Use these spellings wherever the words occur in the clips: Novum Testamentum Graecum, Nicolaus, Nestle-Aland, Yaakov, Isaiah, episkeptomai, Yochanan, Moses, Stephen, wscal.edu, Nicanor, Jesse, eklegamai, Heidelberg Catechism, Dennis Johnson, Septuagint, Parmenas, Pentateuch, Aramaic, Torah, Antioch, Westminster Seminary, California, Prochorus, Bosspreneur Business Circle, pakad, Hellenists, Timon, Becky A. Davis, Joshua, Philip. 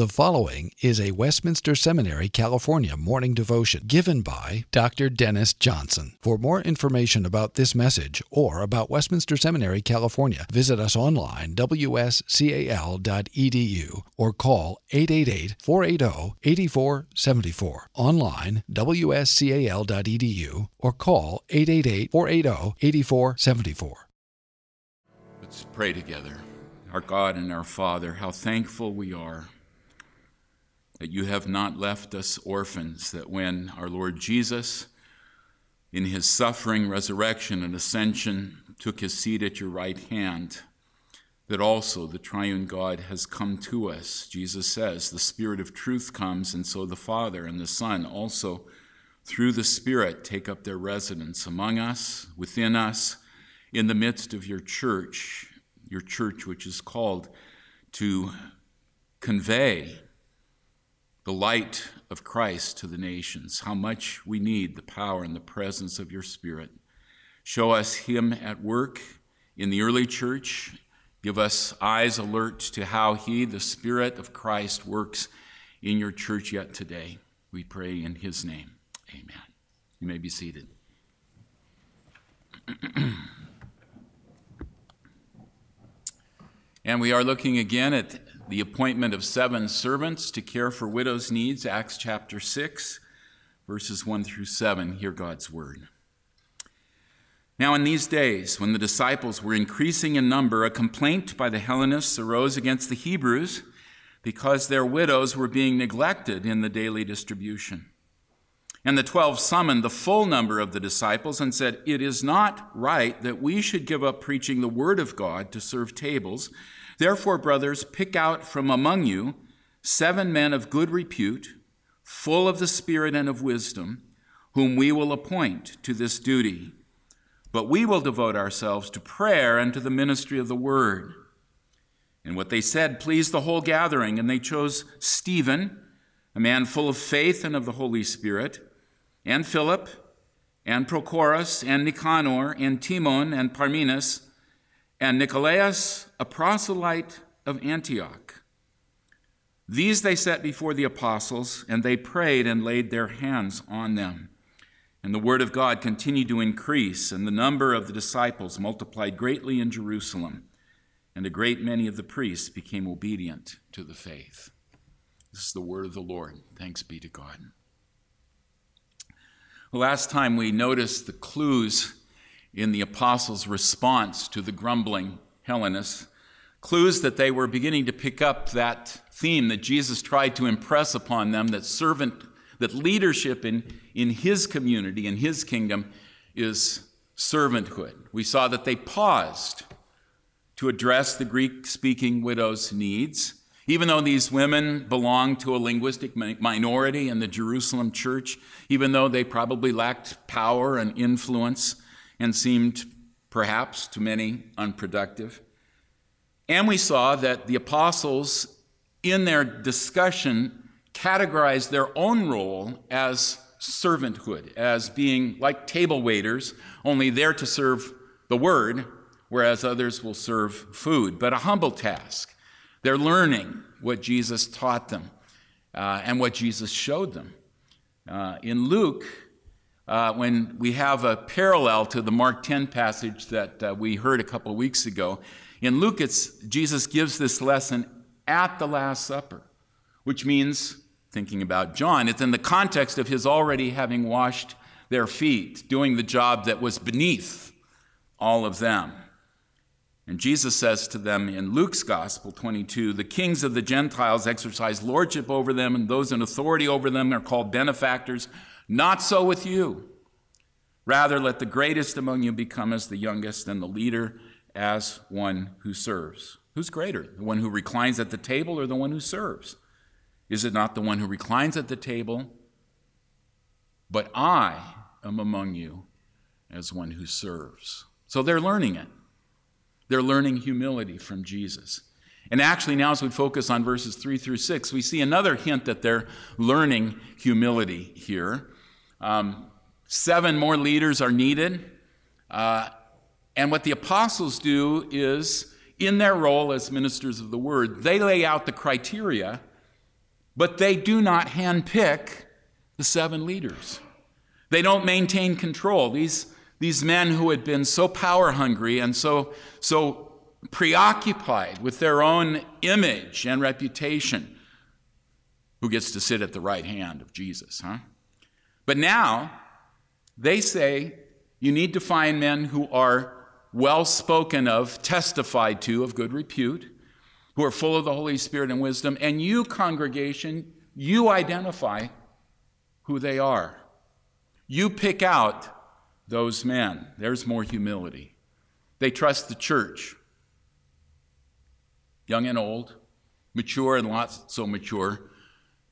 The following is a Westminster Seminary, California morning devotion given by Dr. Dennis Johnson. For more information about this message or about Westminster Seminary, California, visit us online, wscal.edu, or call 888-480-8474. Online, wscal.edu, or call 888-480-8474. Let's pray together. Our God and our Father, how thankful we are that you have not left us orphans, that when our Lord Jesus, in his suffering, resurrection, and ascension, took his seat at your right hand, that also the triune God has come to us. Jesus says, the Spirit of truth comes, and so the Father and the Son also, through the Spirit, take up their residence among us, within us, in the midst of your church which is called to convey the light of Christ to the nations. How much we need the power and the presence of your Spirit. Show us him at work in the early church. Give us eyes alert to how he, the Spirit of Christ, works in your church yet today. We pray in his name. Amen. You may be seated. And we are looking again at the appointment of 7 servants to care for widows' needs, Acts chapter 6, verses 1-7. Hear God's word. Now in these days, when the disciples were increasing in number, a complaint by the Hellenists arose against the Hebrews because their widows were being neglected in the daily distribution. And the 12 summoned the full number of the disciples and said, "It is not right that we should give up preaching the word of God to serve tables. Therefore, brothers, pick out from among you 7 men of good repute, full of the Spirit and of wisdom, whom we will appoint to this duty. But we will devote ourselves to prayer and to the ministry of the word." And what they said pleased the whole gathering, and they chose Stephen, a man full of faith and of the Holy Spirit, and Philip, and Prochorus, and Nicanor, and Timon, and Parmenas, and Nicolaus, a proselyte of Antioch. These they set before the apostles, and they prayed and laid their hands on them. And the word of God continued to increase, and the number of the disciples multiplied greatly in Jerusalem, and a great many of the priests became obedient to the faith. This is the word of the Lord. Thanks be to God. Well, last time we noticed the clues in the apostles' response to the grumbling Hellenists, clues that they were beginning to pick up that theme that Jesus tried to impress upon them, that leadership in his community, in his kingdom, is servanthood. We saw that they paused to address the Greek-speaking widows' needs. Even though these women belonged to a linguistic minority in the Jerusalem church, even though they probably lacked power and influence, and seemed, perhaps, to many, unproductive. And we saw that the apostles, in their discussion, categorized their own role as servanthood, as being like table waiters, only there to serve the word, whereas others will serve food, but a humble task. They're learning what Jesus taught them and what Jesus showed them. In Luke, when we have a parallel to the Mark 10 passage that we heard a couple of weeks ago. In Luke, Jesus gives this lesson at the Last Supper, which means, thinking about John, it's in the context of his already having washed their feet, doing the job that was beneath all of them. And Jesus says to them in Luke's Gospel 22, "The kings of the Gentiles exercise lordship over them, and those in authority over them are called benefactors. Not so with you. Rather, let the greatest among you become as the youngest, and the leader as one who serves." Who's greater, the one who reclines at the table or the one who serves? Is it not the one who reclines at the table? But I am among you as one who serves. So they're learning it. They're learning humility from Jesus. And actually, now as we focus on verses 3-6, we see another hint that they're learning humility here. 7 more leaders are needed. And what the apostles do is, in their role as ministers of the word, they lay out the criteria But they do not handpick the seven leaders. They don't maintain control. These men who had been so power hungry and so preoccupied with their own image and reputation, who gets to sit at the right hand of Jesus, huh? But now they say you need to find men who are well spoken of, testified to, of good repute, who are full of the Holy Spirit and wisdom, and you, congregation, you identify who they are. You pick out those men. There's more humility. They trust the church, young and old, mature and not so mature,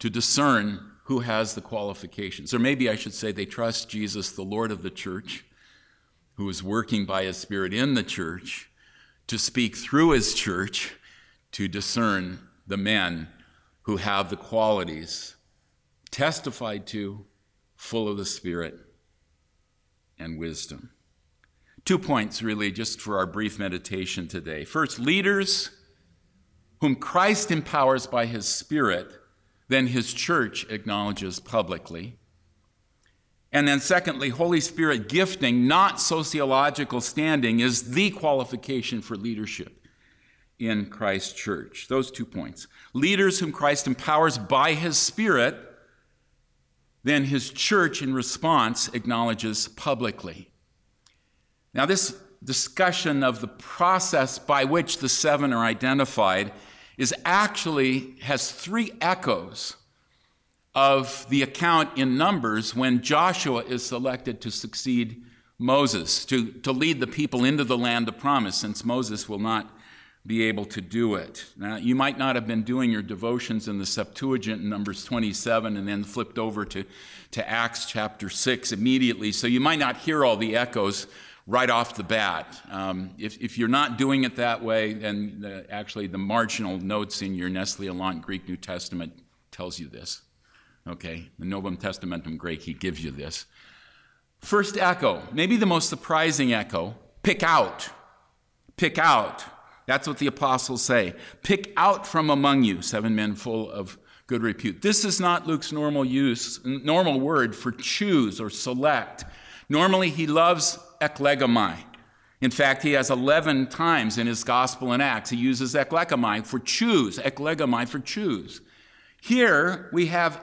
to discern who has the qualifications. Or maybe I should say they trust Jesus, the Lord of the church, who is working by his Spirit in the church to speak through his church to discern the men who have the qualities testified to, full of the Spirit and wisdom. 2 points really just for our brief meditation today. First, leaders whom Christ empowers by his Spirit, then his church acknowledges publicly. And then secondly, Holy Spirit gifting, not sociological standing, is the qualification for leadership in Christ's church. Those 2 points. Leaders whom Christ empowers by his Spirit, then his church in response acknowledges publicly. Now, this discussion of the process by which the seven are identified has 3 echoes of the account in Numbers when Joshua is selected to succeed Moses, to lead the people into the land of promise, since Moses will not be able to do it. Now, you might not have been doing your devotions in the Septuagint in Numbers 27 and then flipped over to Acts chapter 6 immediately, so you might not hear all the echoes right off the bat. If you're not doing it that way, then the marginal notes in your Nestle-Aland Greek New Testament tells you this. Okay, the Novum Testamentum Graecum gives you this. First echo, maybe the most surprising echo, pick out. Pick out. That's what the apostles say. Pick out from among you 7 men full of good repute. This is not Luke's normal word for choose or select. Normally he loves eklegamai. In fact, he has 11 times in his Gospel and Acts he uses eklegamai for choose, eklegamai for choose. Here we have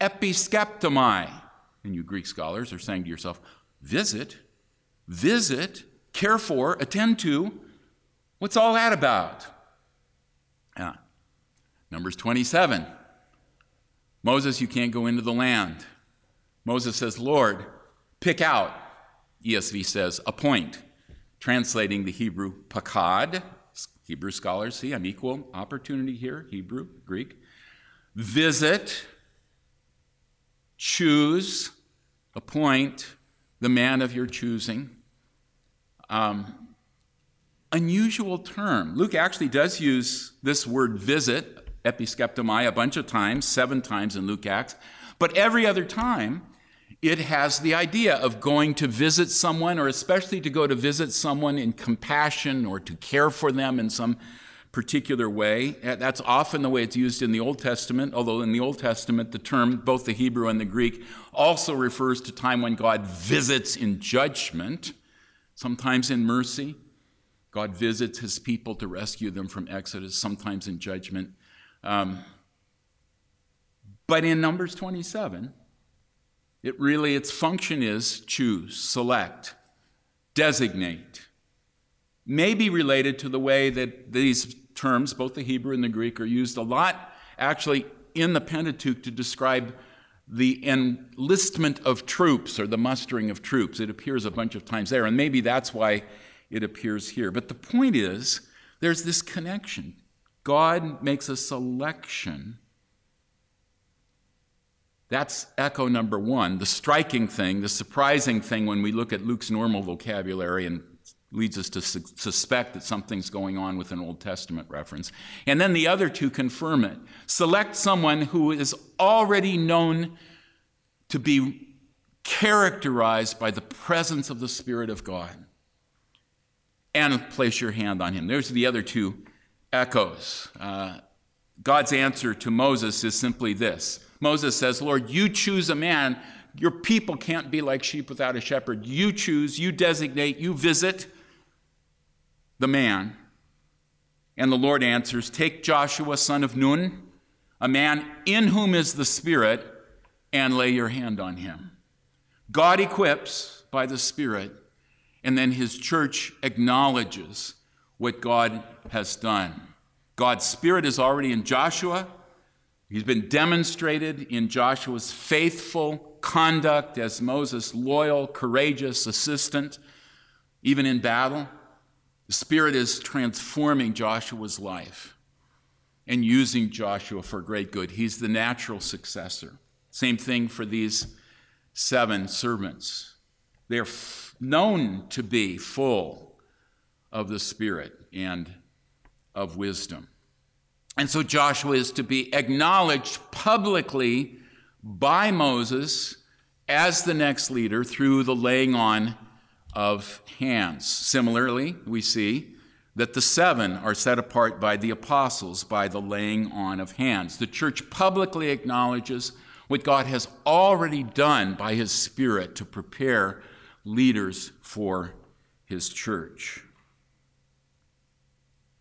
episkeptomai. And you Greek scholars are saying to yourself, visit, care for, attend to. What's all that about? Numbers 27. Moses, you can't go into the land. Moses says, Lord, pick out. ESV says, appoint. Translating the Hebrew pakad. Hebrew scholars see an equal opportunity here, Hebrew, Greek. Visit. Choose, appoint the man of your choosing. Unusual term. Luke actually does use this word visit, episkeptomai, a bunch of times, 7 times in Luke Acts. But every other time, it has the idea of going to visit someone, or especially to go to visit someone in compassion or to care for them in some particular way. That's often the way it's used in the Old Testament, although in the Old Testament, the term, both the Hebrew and the Greek, also refers to time when God visits in judgment, sometimes in mercy. God visits his people to rescue them from Exodus, sometimes in judgment. But in Numbers 27, its function is choose, select, designate. May be related to the way that these terms, both the Hebrew and the Greek, are used a lot actually in the Pentateuch to describe the enlistment of troops or the mustering of troops. It appears a bunch of times there, and maybe that's why it appears here. But the point is, there's this connection. God makes a selection. That's echo number 1, the striking thing, the surprising thing when we look at Luke's normal vocabulary and leads us to suspect that something's going on with an Old Testament reference. And then the other 2 confirm it. Select someone who is already known to be characterized by the presence of the Spirit of God. And place your hand on him. There's the other 2 echoes. God's answer to Moses is simply this. Moses says, Lord, you choose a man. Your people can't be like sheep without a shepherd. You choose, you designate, you visit the man. And the Lord answers, take Joshua, son of Nun, a man in whom is the Spirit, and lay your hand on him. God equips by the Spirit, and then his church acknowledges what God has done. God's Spirit is already in Joshua. He's been demonstrated in Joshua's faithful conduct as Moses' loyal, courageous assistant, even in battle. The Spirit is transforming Joshua's life and using Joshua for great good. He's the natural successor. Same thing for these 7 servants. They're known to be full of the Spirit and of wisdom. And so Joshua is to be acknowledged publicly by Moses as the next leader through the laying on of hands. Similarly, we see that the 7 are set apart by the apostles by the laying on of hands. The church publicly acknowledges what God has already done by his Spirit to prepare leaders for his church.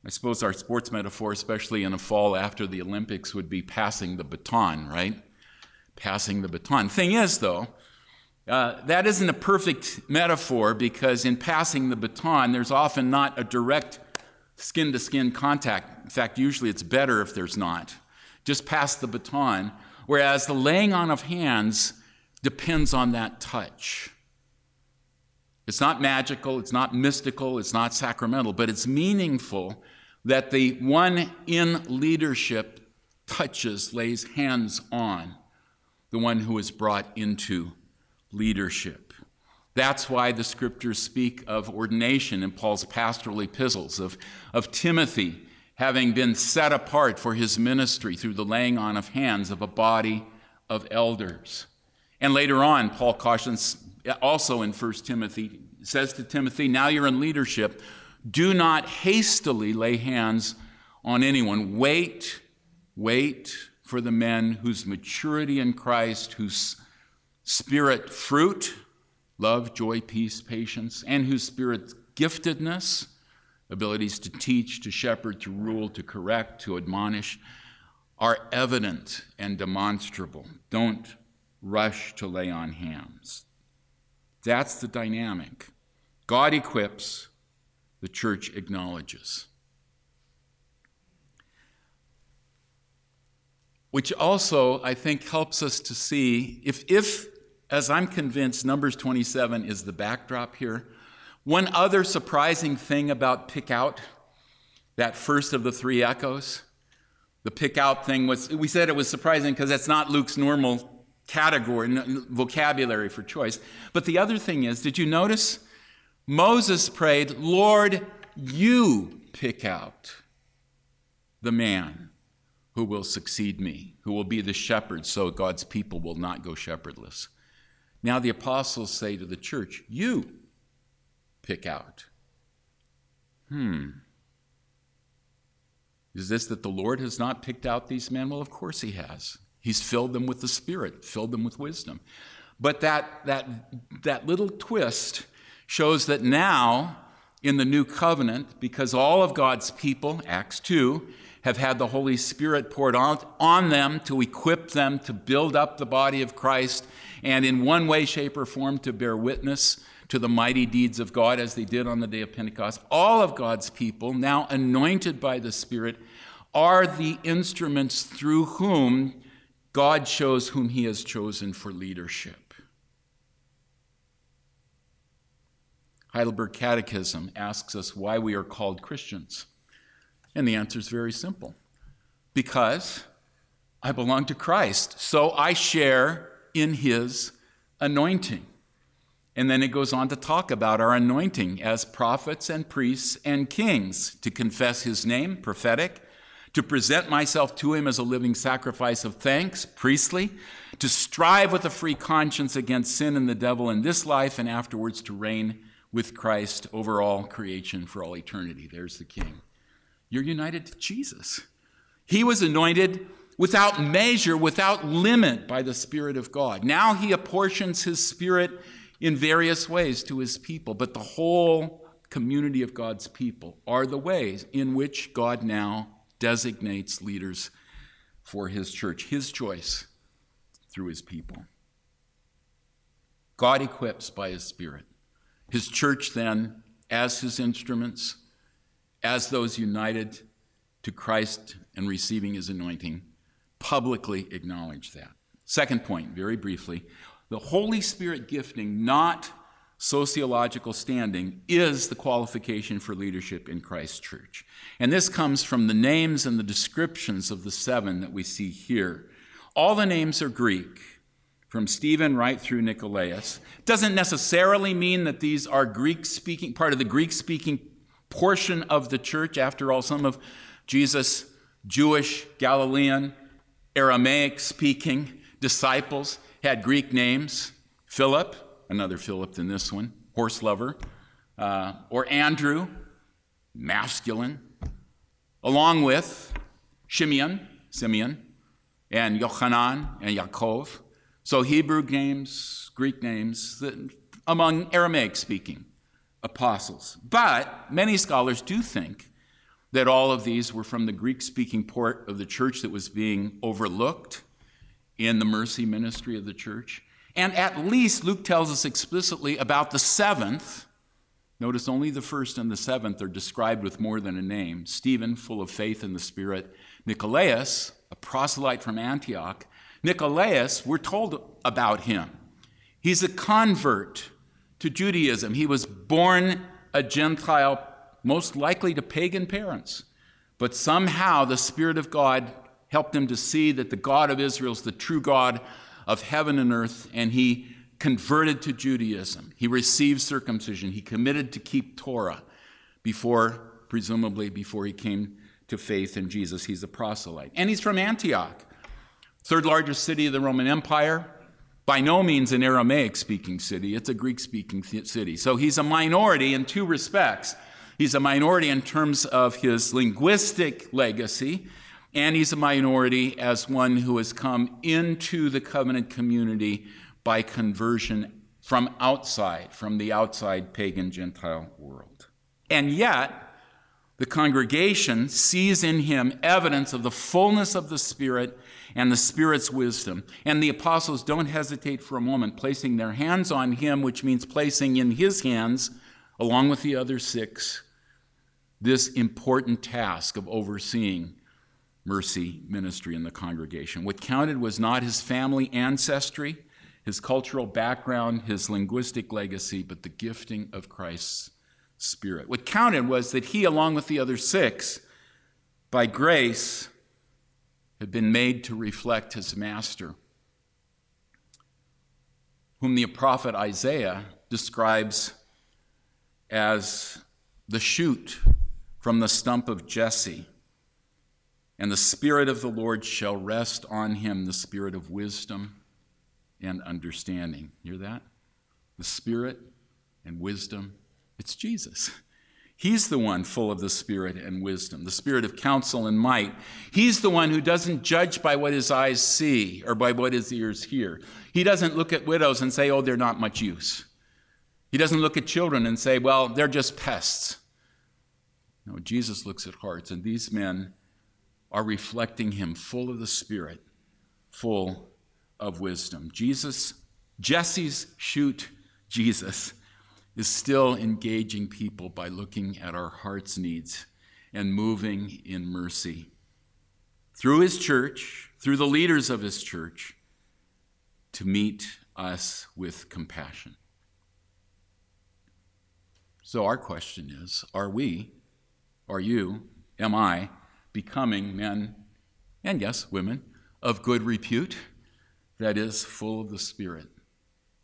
I suppose our sports metaphor, especially in a fall after the Olympics, would be passing the baton, right? Passing the baton. Thing is, though, that isn't a perfect metaphor because in passing the baton, there's often not a direct skin-to-skin contact. In fact, usually it's better if there's not. Just pass the baton, whereas the laying on of hands depends on that touch. It's not magical, it's not mystical, it's not sacramental, but it's meaningful that the one in leadership touches, lays hands on the one who is brought into leadership. That's why the scriptures speak of ordination in Paul's pastoral epistles, of Timothy having been set apart for his ministry through the laying on of hands of a body of elders. And later on, Paul cautions also in 1 Timothy, says to Timothy, now you're in leadership, do not hastily lay hands on anyone. Wait for the men whose maturity in Christ, whose spirit fruit, love, joy, peace, patience, and whose spirit giftedness, abilities to teach, to shepherd, to rule, to correct, to admonish, are evident and demonstrable. Don't rush to lay on hands. That's the dynamic. God equips, the church acknowledges. Which also, I think, helps us to see, if as I'm convinced, Numbers 27 is the backdrop here, one other surprising thing about pick out, that first of the 3 echoes, the pick out thing was, we said it was surprising because that's not Luke's normal category, vocabulary for choice. But the other thing is, did you notice? Moses prayed, Lord, you pick out the man who will succeed me, who will be the shepherd, so God's people will not go shepherdless. Now the apostles say to the church, you pick out. Is this that the Lord has not picked out these men? Well, of course he has. He's filled them with the Spirit, filled them with wisdom. But that little twist shows that now, in the new covenant, because all of God's people, Acts 2, have had the Holy Spirit poured on them to equip them to build up the body of Christ and in one way, shape, or form to bear witness to the mighty deeds of God as they did on the day of Pentecost. All of God's people, now anointed by the Spirit, are the instruments through whom God shows whom he has chosen for leadership. Heidelberg Catechism asks us why we are called Christians. And the answer is very simple. Because I belong to Christ, so I share in his anointing. And then it goes on to talk about our anointing as prophets and priests and kings, to confess his name, prophetic, to present myself to him as a living sacrifice of thanks, priestly, to strive with a free conscience against sin and the devil in this life, and afterwards to reign with Christ over all creation for all eternity. There's the King. You're united to Jesus. He was anointed without measure, without limit by the Spirit of God. Now he apportions his Spirit in various ways to his people, but the whole community of God's people are the ways in which God now designates leaders for his church, his choice through his people. God equips by his Spirit. His church then, as his instruments, as those united to Christ and receiving his anointing, publicly acknowledge that. Second point, very briefly, the Holy Spirit gifting, not sociological standing, is the qualification for leadership in Christ's church. And this comes from the names and the descriptions of the seven that we see here. All the names are Greek, from Stephen right through Nicolaus. Doesn't necessarily mean that these are Greek-speaking, part of the Greek-speaking portion of the church. After all, some of Jesus' Jewish, Galilean, Aramaic-speaking disciples had Greek names. Philip, another Philip than this one, horse lover, or Andrew, masculine, along with Simeon, and Yochanan and Yaakov. So Hebrew names, Greek names, among Aramaic-speaking apostles. But many scholars do think that all of these were from the Greek-speaking part of the church that was being overlooked in the mercy ministry of the church. And at least Luke tells us explicitly about the seventh. Notice only the first and the seventh are described with more than a name. Stephen, full of faith in the Spirit. Nicolaus, a proselyte from Antioch. Nicolaus, we're told about him. He's a convert to Judaism. He was born a Gentile, most likely to pagan parents. But somehow the Spirit of God helped him to see that the God of Israel is the true God of heaven and earth, and he converted to Judaism. He received circumcision. He committed to keep Torah presumably before he came to faith in Jesus. He's a proselyte. And he's from Antioch, third largest city of the Roman Empire. By no means an Aramaic-speaking city. It's a Greek-speaking city. So he's a minority in two respects. He's a minority in terms of his linguistic legacy, and he's a minority as one who has come into the covenant community by conversion from the outside pagan Gentile world. And yet, the congregation sees in him evidence of the fullness of the Spirit and the Spirit's wisdom. And the apostles don't hesitate for a moment, placing their hands on him, which means placing in his hands, along with the other six, this important task of overseeing mercy ministry in the congregation. What counted was not his family ancestry, his cultural background, his linguistic legacy, but the gifting of Christ's Spirit. What counted was that he, along with the other six, by grace, had been made to reflect his master, whom the prophet Isaiah describes as the shoot from the stump of Jesse. And the Spirit of the Lord shall rest on him, the Spirit of wisdom and understanding. Hear that? The Spirit and wisdom. It's Jesus. He's the one full of the Spirit and wisdom, the Spirit of counsel and might. He's the one who doesn't judge by what his eyes see or by what his ears hear. He doesn't look at widows and say, oh, they're not much use. He doesn't look at children and say, well, they're just pests. No, Jesus looks at hearts, and these men are reflecting him, full of the Spirit, full of wisdom. Jesus, Jesse's shoot Jesus, is still engaging people by looking at our heart's needs and moving in mercy through his church, through the leaders of his church, to meet us with compassion. So our question is, am I, becoming men, and yes, women, of good repute, that is, full of the Spirit